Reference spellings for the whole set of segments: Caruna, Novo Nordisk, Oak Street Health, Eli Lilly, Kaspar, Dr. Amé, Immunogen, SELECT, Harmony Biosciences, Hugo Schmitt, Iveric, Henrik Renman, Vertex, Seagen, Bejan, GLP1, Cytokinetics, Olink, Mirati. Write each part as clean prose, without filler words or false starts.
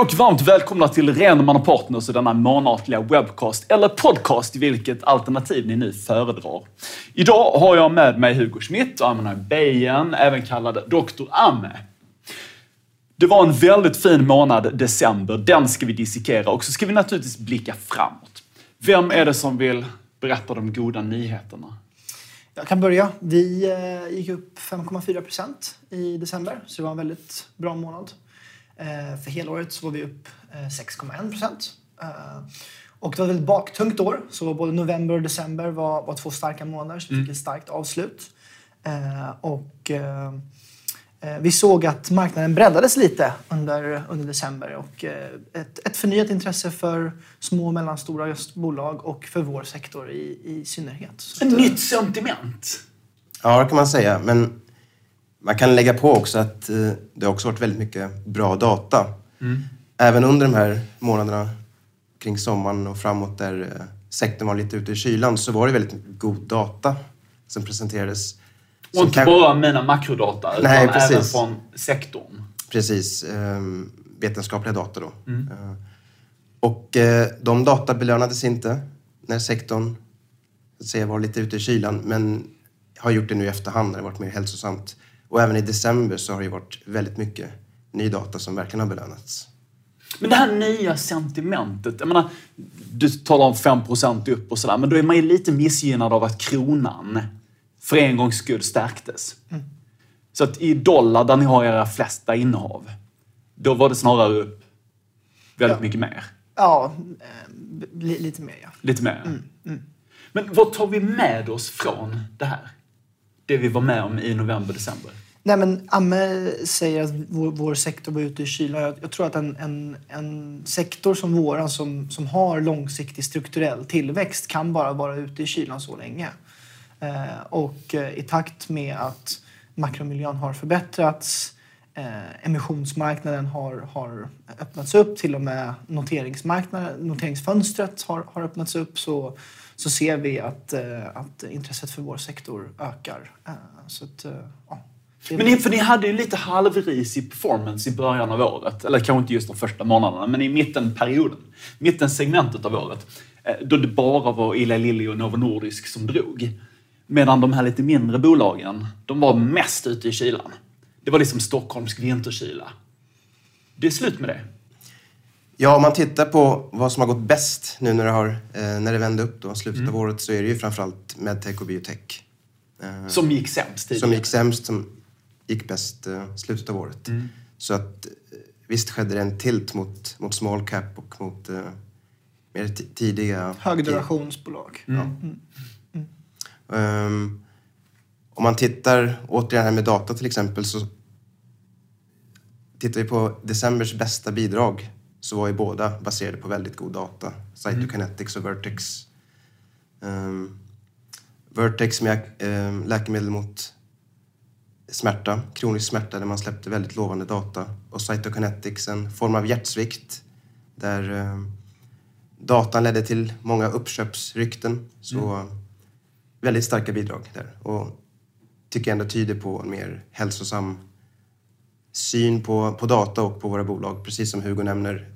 och varmt välkomna till Renman & Partners och denna månatliga webcast eller podcast, vilket alternativ ni nu föredrar. Idag har jag med mig Hugo Schmitt och använder Bejan, även kallad Dr. Amé. Det var en väldigt fin månad, december. Den ska vi dissekera och så ska vi naturligtvis blicka framåt. Vem är det som vill berätta de goda nyheterna? Jag kan börja. Vi gick upp 5,4% i december, så det var en väldigt bra månad. För hela året så var vi upp 6,1%. Och det var ett väldigt baktungt år, så både november och december var två starka månader, så vi fick ett starkt avslut. Och vi såg att marknaden breddades lite under december, och ett förnyat intresse för små och mellanstora bolag och för vår sektor i synnerhet. Så ett nytt sentiment! Ja, det kan man säga, men man kan lägga på också att det har också varit väldigt mycket bra data. Mm. Även under de här månaderna kring sommaren och framåt där sektorn var lite ute i kylan, så var det väldigt god data som presenterades. Och som inte kanske bara mina makrodata, utan även från sektorn. Precis, vetenskapliga data då. Mm. Och de data belönades inte när sektorn var lite ute i kylan, men har gjort det nu i efterhand när det varit mer hälsosamt. Och även i december så har det varit väldigt mycket ny data som verkligen har belönats. Men det här nya sentimentet, jag menar, du talar om 5% upp och sådär, men då är man ju lite missgynnad av att kronan för en gångs skull stärktes. Mm. Så att i dollar, där ni har era flesta innehav, då var det snarare upp väldigt mycket mer. Ja, lite mer. Ja. Lite mer. Mm. Mm. Men vad tar vi med oss från det här? Det vi var med om i november, december. Nej, men Amé säger att vår sektor var ute i kyla. Jag tror att en sektor som våran som har långsiktig strukturell tillväxt kan bara vara ute i kylan så länge. Och i takt med att makromiljön har förbättrats, emissionsmarknaden har öppnats upp, till och med noteringsfönstret har öppnats upp, så ser vi att intresset för vår sektor ökar. Så att, ja. Men för ni hade ju lite halvrisig performance i början av året, eller kanske inte just de första månaderna, men i mittensegmentet av året, då det bara var Eli Lilly och Novo Nordisk som drog. Medan de här lite mindre bolagen, de var mest ute i kylan. Det var liksom stockholmsk vinterkyla. Det är slut med det. Ja, om man tittar på vad som har gått bäst nu när det vände upp då, slutet av året, så är det ju framförallt medtech och biotech. Som gick sämst tidigare. Som gick sämst, som gick bäst slutet av året. Mm. Så att visst skedde det en tilt mot small cap och mot mer tidiga högdurationsbolag. Mm. Ja. Mm. Mm. Om man tittar återigen här med data till exempel, så tittar vi på decembers bästa bidrag, så var ju båda baserade på väldigt god data. Cytokinetics och Vertex. Vertex med läkemedel mot smärta, kronisk smärta, där man släppte väldigt lovande data. Och Cytokinetics, en form av hjärtsvikt, där datan ledde till många uppköpsrykten. Så väldigt starka bidrag där. Och tycker jag ändå tyder på en mer hälsosam syn på data och på våra bolag. Precis som Hugo nämner,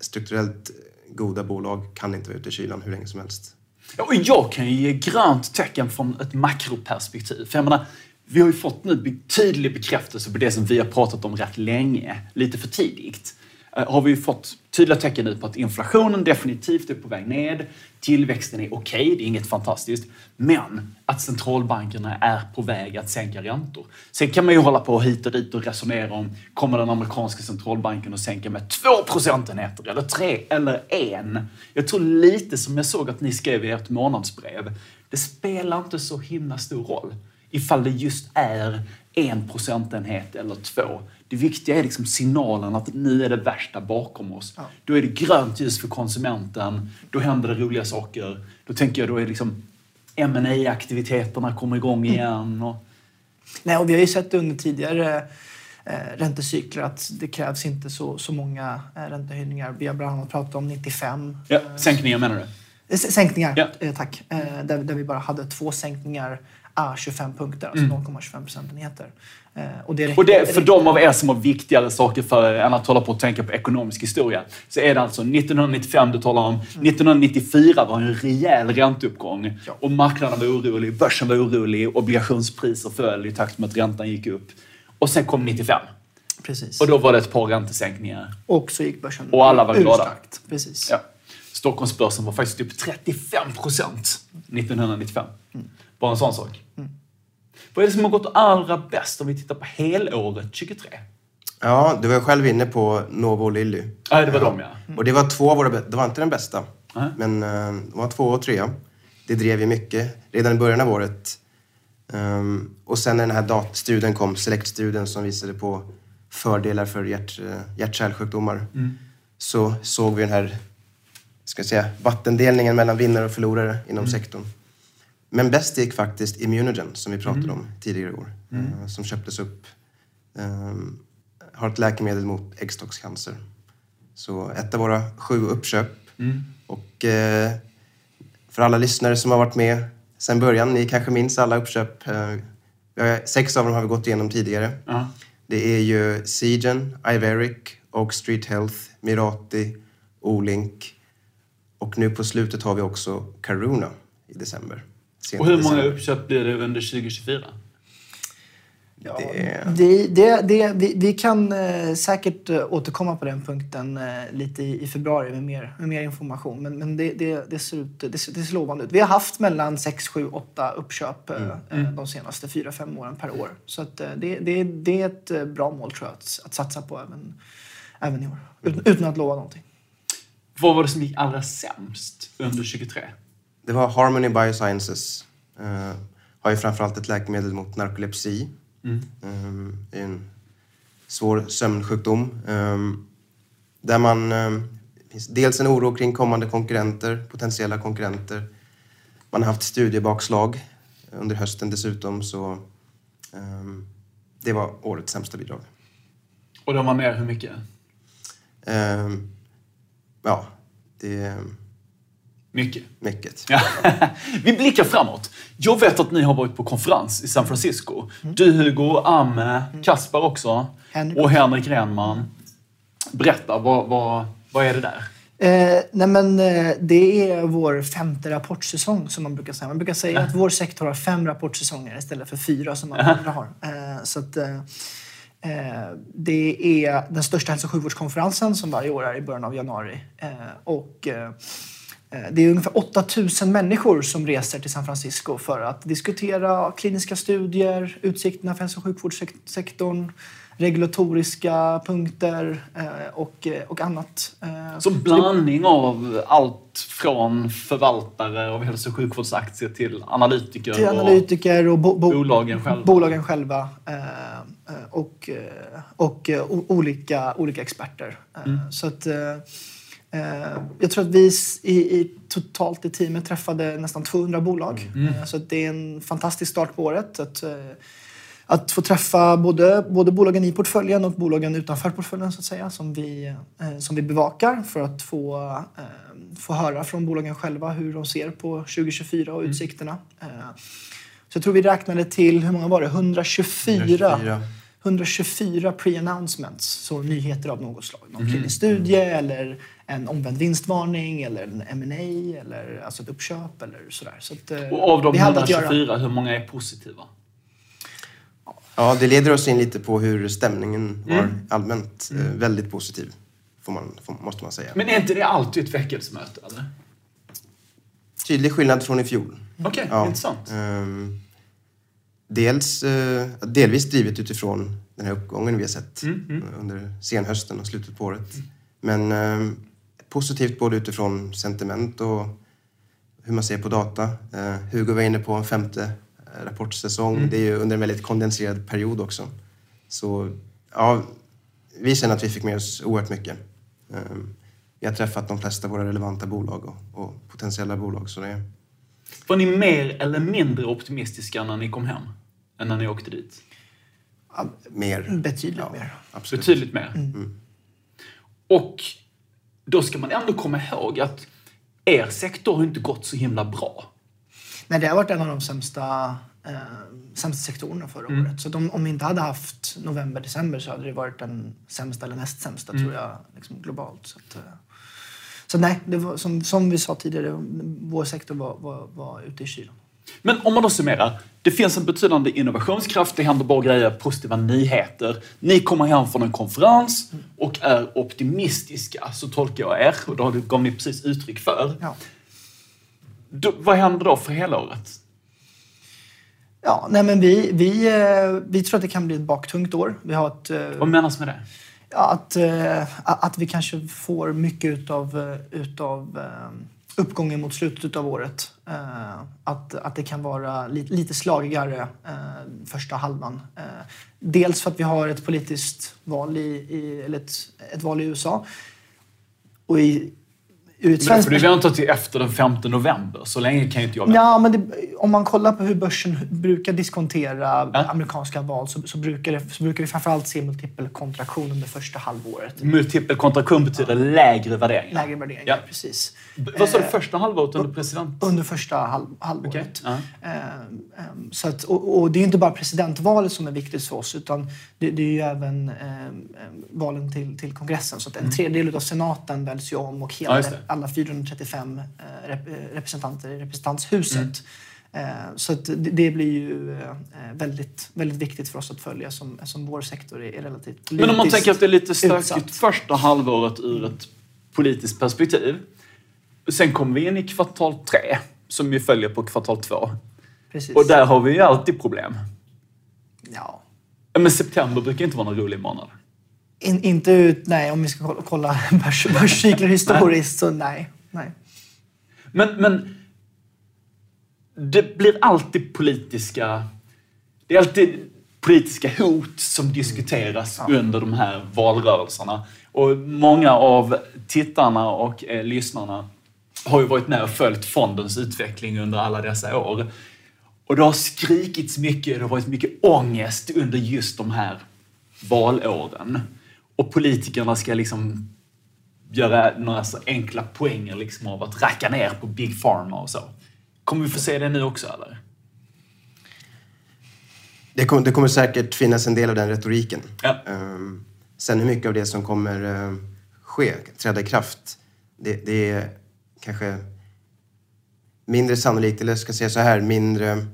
strukturellt goda bolag kan inte vara ute i kylan hur länge som helst. Ja, och jag kan ju ge grönt tecken från ett makroperspektiv. För jag menar, vi har ju fått nu tydlig bekräftelse på det som vi har pratat om rätt länge, lite för tidigt. Har vi ju fått tydliga tecken nu på att inflationen definitivt är på väg ned. Tillväxten är okej, det är inget fantastiskt. Men att centralbankerna är på väg att sänka räntor. Sen kan man ju hålla på hit och dit och resonera om, kommer den amerikanska centralbanken att sänka med 2 procentenheter eller 3 eller 1? Jag tror lite som jag såg att ni skrev i ert månadsbrev. Det spelar inte så himla stor roll ifall det just är 1 procentenhet eller 2. Det viktiga är liksom signalen att nu är det värsta bakom oss. Ja. Då är det grönt ljus för konsumenten. Då händer det roliga saker. Då tänker jag, då är liksom M&A-aktiviteterna kommer igång igen. Och nej, och vi har ju sett under tidigare räntecykler att det krävs inte så många räntehöjningar. Vi har bland annat pratat om 95. Ja, sänkningar menar du? Sänkningar, ja. Tack. Där vi bara hade 2 sänkningar av 25 punkter, alltså 0,25 procentenheter. Och det, för de av er som har viktigare saker för än att hålla på och tänka på ekonomisk historia, så är det alltså 1995 du talar om. 1994 var en rejäl ränteuppgång, ja. Och marknaden var orolig, börsen var orolig, obligationspriser föll i takt med att räntan gick upp. Och sen kom 95. Precis. Och då var det ett par räntesänkningar. Och så gick börsen. Och alla var glada. Precis. Ja. Stockholmsbörsen var faktiskt upp 35% 1995. Bara en sån sak. Vad är det som har gått allra bäst om vi tittar på helåret 23? Ja, du var själv inne på Novo och Lilly. Ja, det var de, ja. Och det var 2 av våra bästa. Det var inte den bästa. Men det var 2 och 3. Det drev vi mycket redan i början av året. Och sen när den här datastudien kom, SELECT-studien som visade på fördelar för hjärt-kärlsjukdomar. Så såg vi den här, ska jag säga, vattendelningen mellan vinnare och förlorare inom sektorn. Men bäst gick faktiskt Immunogen, som vi pratade om tidigare i år. Som köptes upp. Har ett läkemedel mot äggstockscancer. Så ett av våra 7 uppköp. Och för alla lyssnare som har varit med sen början, ni kanske minns alla uppköp. 6 av dem har vi gått igenom tidigare. Det är ju Seagen, Iveric, Oak Street Health, Mirati, Olink. Och nu på slutet har vi också Caruna i december. Och hur många uppköp blir det under 2024? Ja, vi kan säkert återkomma på den punkten lite i februari med mer information. Men det ser ut, det ser lovande ut. Vi har haft mellan 6, 7, 8 uppköp de senaste 4-5 åren per år. Så att det är ett bra mål, tror jag, att satsa på även i år. Utan att lova någonting. Vad var det som gick allra sämst under 23? Det var Harmony Biosciences. Har ju framförallt ett läkemedel mot narkolepsi. Det är en svår sömnsjukdom. Där man finns dels en oro kring kommande konkurrenter, potentiella konkurrenter. Man har haft studiebakslag under hösten dessutom. Så det var årets sämsta bidrag. Och de var med hur mycket? Ja, det... Mycket. Ja. Vi blickar framåt. Jag vet att ni har varit på konferens i San Francisco. Du, Hugo, Amé, Kaspar också. Och Henrik Renman. Berätta, vad är det där? Det är vår 5:e rapportsäsong, som man brukar säga. Man brukar säga att vår sektor har 5 rapportsäsonger istället för 4 som man andra har. Det är den största hälso- och sjukvårdskonferensen som varje år är i början av januari. Det är ungefär 8 000 människor som reser till San Francisco för att diskutera kliniska studier, utsikterna för hälso- och sjukvårdssektorn, regulatoriska punkter och annat. Så blandning av allt från förvaltare av hälso- och sjukvårdsaktier till analytiker, och bolagen själva och olika experter. Så att... Jag tror att vi totalt i teamet träffade nästan 200 bolag. Så att det är en fantastisk start på året. Att få träffa både bolagen i portföljen och bolagen utanför portföljen, så att säga, som vi bevakar, för att få höra från bolagen själva hur de ser på 2024 och utsikterna. Så jag tror vi räknade till, hur många var det? 124 pre-announcements, så nyheter av något slag. Någon klinisk studie eller en omvänd vinstvarning eller en M&A eller alltså ett uppköp eller sådär. Så att, och av de 124, hur många är positiva? Ja, det leder oss in lite på hur stämningen var allmänt. Väldigt positiv, måste man säga. Men är inte det alltid ett väckelsmöte, eller? Tydlig skillnad från i fjol. Okej, intressant. Delvis drivet utifrån den här uppgången vi har sett under senhösten och slutet på året. Men positivt både utifrån sentiment och hur man ser på data. Hugo var inne på en 5:e rapportsäsong. Det är ju under en väldigt kondenserad period också. Så ja, vi känner att vi fick med oss oerhört mycket. Vi har träffat de flesta av våra relevanta bolag och potentiella bolag, så det är... Var ni mer eller mindre optimistiska när ni kom hem än när ni åkte dit? Ja, mer. Betydligt mer. Absolut. Betydligt mer. Och då ska man ändå komma ihåg att er sektor har inte gått så himla bra. Nej, det har varit en av de sämsta sektorerna förra året. Så om vi inte hade haft november, december så hade det varit den sämsta eller näst sämsta tror jag liksom globalt. Så nej, det var, som vi sa tidigare, vår sektor var ute i kylan. Men om man då summerar, det finns en betydande innovationskraft, det händer bra grejer, positiva nyheter. Ni kommer hem från en konferens och är optimistiska, så tolkar jag er, och då gav ni precis uttryck för. Ja. Då, vad händer då för hela året? Ja, nej men vi tror att det kan bli ett baktungt år. Vi har ett, vad menas med det? Att vi kanske får mycket utav uppgången mot slutet av året. Att det kan vara lite slagigare första halvan. Dels för att vi har ett politiskt val eller ett val i USA. Och för du väntar till efter den 5 november, så länge kan ju inte jag vänta. Ja, men om man kollar på hur börsen brukar diskontera amerikanska val så brukar vi framförallt se multipelkontraktion under första halvåret. Multipelkontraktion betyder lägre värderingar. Lägre värderingar, ja. Precis. Vad sa du, första halvåret under president? Under första halvåret. Okay. Så att, och det är ju inte bara presidentvalet som är viktigt för oss, utan det är ju även valen till kongressen. Så att en tredjedel av senaten väljs ju om, och hela alla 435 representanter i representanthuset. Så att det blir ju väldigt, väldigt viktigt för oss att följa som vår sektor är relativt politiskt. Men om man tänker att det är lite stökigt första halvåret ur ett politiskt perspektiv. Sen kommer vi in i kvartal 3 som vi följer på kvartal 2. Precis. Och där har vi ju alltid problem. Ja. Men september brukar inte vara någon rolig månad. Inte ut, nej, om vi ska kolla börscykler historiskt så nej. Men det blir alltid politiska hot som diskuteras under de här valrörelserna. Och många av tittarna och lyssnarna har ju varit med och följt fondens utveckling under alla dessa år. Och det har skrikits mycket, det har varit mycket ångest under just de här valåren. Och politikerna ska liksom göra några så enkla poänger liksom av att racka ner på Big Pharma och så. Kommer vi få se det nu också, eller? Det kommer säkert finnas en del av den retoriken. Ja. Sen hur mycket av det som kommer ske, träda i kraft, det är kanske mindre sannolikt, eller jag ska säga så här, mindre...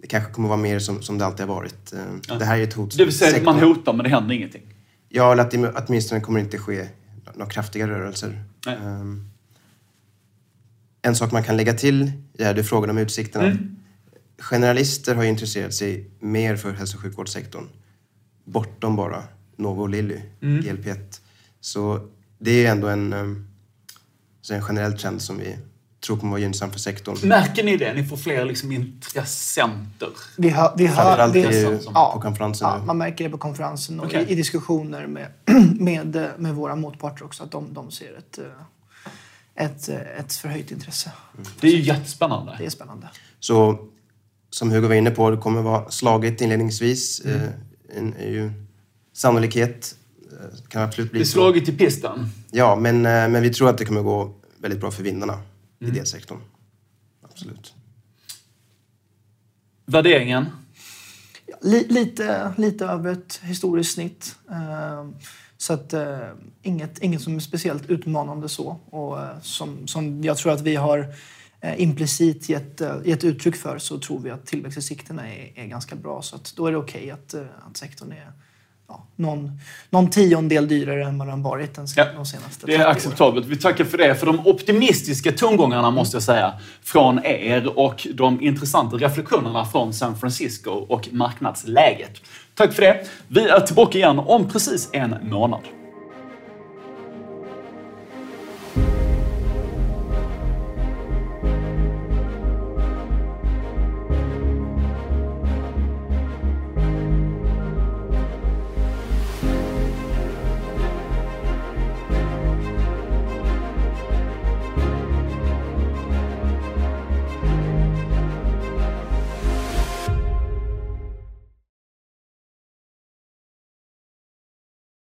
Det kanske kommer vara mer som det alltid har varit. Ja. Det här är ett hot. Det vill säga att man hotar, men det händer ingenting. Ja, eller att åtminstone kommer inte ske några kraftiga rörelser. En sak man kan lägga till är frågan om utsikterna. Generalister har intresserat sig mer för hälso- och sjukvårdssektorn. Bortom bara Novo Lilly, GLP1. Så det är ändå en generell trend som vi tror kommer vara gynnsam för sektorn. Märker ni det? Ni får fler liksom intressenter. Vi hör på konferensen. Ja, man märker det på konferensen och i diskussioner med våra motparter också, att de ser ett förhöjt intresse. Det är ju jättespännande. Det är spännande. Så som Hugo var inne på, det kommer vara slaget inledningsvis. Sannolikhet kan absolut bli. Det är slaget i pistan. Ja, men vi tror att det kommer gå väldigt bra för vinnarna. I den sektorn. Absolut. Värderingen? Lite över ett historiskt snitt. Så att inget som är speciellt utmanande så. Och som jag tror att vi har implicit gett uttryck för, så tror vi att tillväxtutsikterna är ganska bra. Så att då är det okej att sektorn är någon tiondel dyrare än vad den varit de senaste 30 åren. Det är acceptabelt. Vi tackar för det. För de optimistiska tongångarna måste jag säga från er, och de intressanta reflektionerna från San Francisco och marknadsläget. Tack för det. Vi är tillbaka igen om precis en månad.